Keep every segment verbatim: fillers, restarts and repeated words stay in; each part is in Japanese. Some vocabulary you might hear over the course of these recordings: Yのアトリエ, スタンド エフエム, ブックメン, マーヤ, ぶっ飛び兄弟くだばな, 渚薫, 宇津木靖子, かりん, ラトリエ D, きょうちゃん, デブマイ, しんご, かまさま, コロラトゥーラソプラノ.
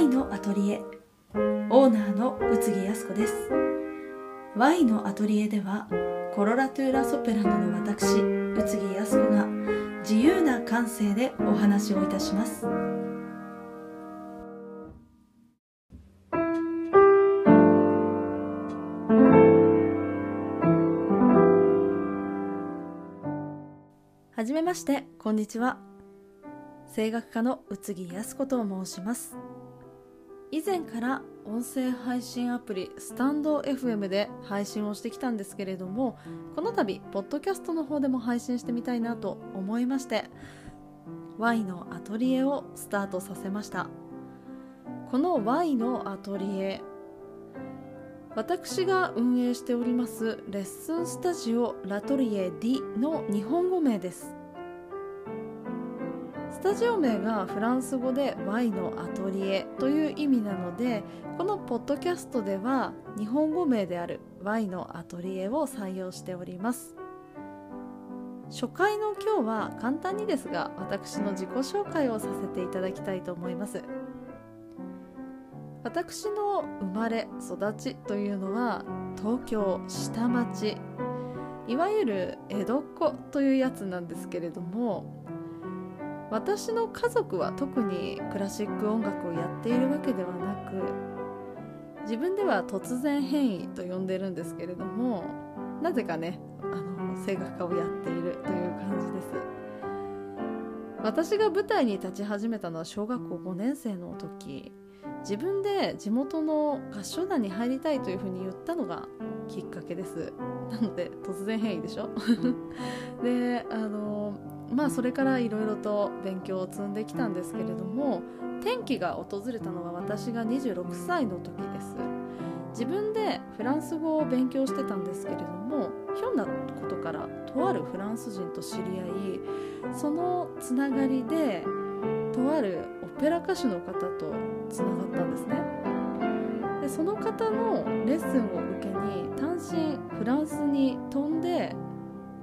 Y のアトリエオーナーの宇津木靖子です。 Y のアトリエではコロラトゥーラソプラノの私宇津木靖子が自由な感性でお話をいたします。はじめまして、こんにちは。声楽家の宇津木靖子と申します。以前から音声配信アプリスタンド エフエム で配信をしてきたんですけれども、この度ポッドキャストの方でも配信してみたいなと思いまして Y のアトリエをスタートさせました。この Y のアトリエ、私が運営しておりますレッスンスタジオラトリエ D の日本語名です。スタジオ名がフランス語で Y のアトリエという意味なので、このポッドキャストでは日本語名である Y のアトリエを採用しております。初回の今日は簡単にですが私の自己紹介をさせていただきたいと思います。私の生まれ育ちというのは東京下町、いわゆる江戸っ子というやつなんですけれども、私の家族は特にクラシック音楽をやっているわけではなく、自分では突然変異と呼んでるんですけれども、なぜかね、あの声楽家をやっているという感じです。私が舞台に立ち始めたのは小学校ごねん生の時、自分で地元の合唱団に入りたいというふうに言ったのがきっかけです。なので突然変異でしょで、あのまあそれからいろいろと勉強を積んできたんですけれども、転機が訪れたのは私がにじゅうろくさいの時です。自分でフランス語を勉強してたんですけれども、ひょんなことからとあるフランス人と知り合い、そのつながりでとあるオペラ歌手の方とつながったんですね。でその方のレッスンを受けに単身フランスに飛んで、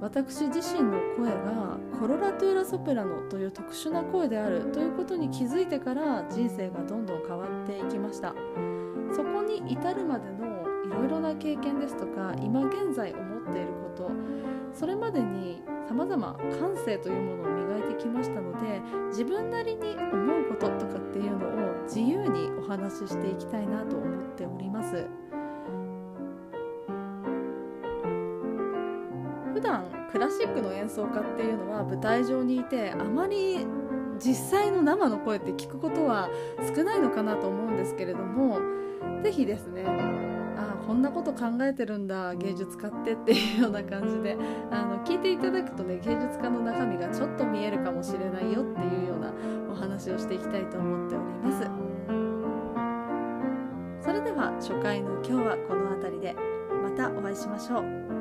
私自身の声がコロラトゥーラソプラノという特殊な声であるということに気づいてから人生がどんどん変わっていきました。そこに至るまでのいろいろな経験ですとか、今現在思っていること、それまでにさまざま感性というものを磨いてきましたので、自分なりに思うこととかっていうのを自由にお話ししていきたいなと思っております。普段クラシックの演奏家っていうのは舞台上にいて、あまり実際の生の声って聞くことは少ないのかなと思うんですけれども、ぜひですね、ああこんなこと考えてるんだ芸術家ってっていうような感じで、あの聞いていただくとね、芸術家の中身がちょっと見えるかもしれないよっていうようなお話をしていきたいと思っております。それでは初回の今日はこの辺りで、またお会いしましょう。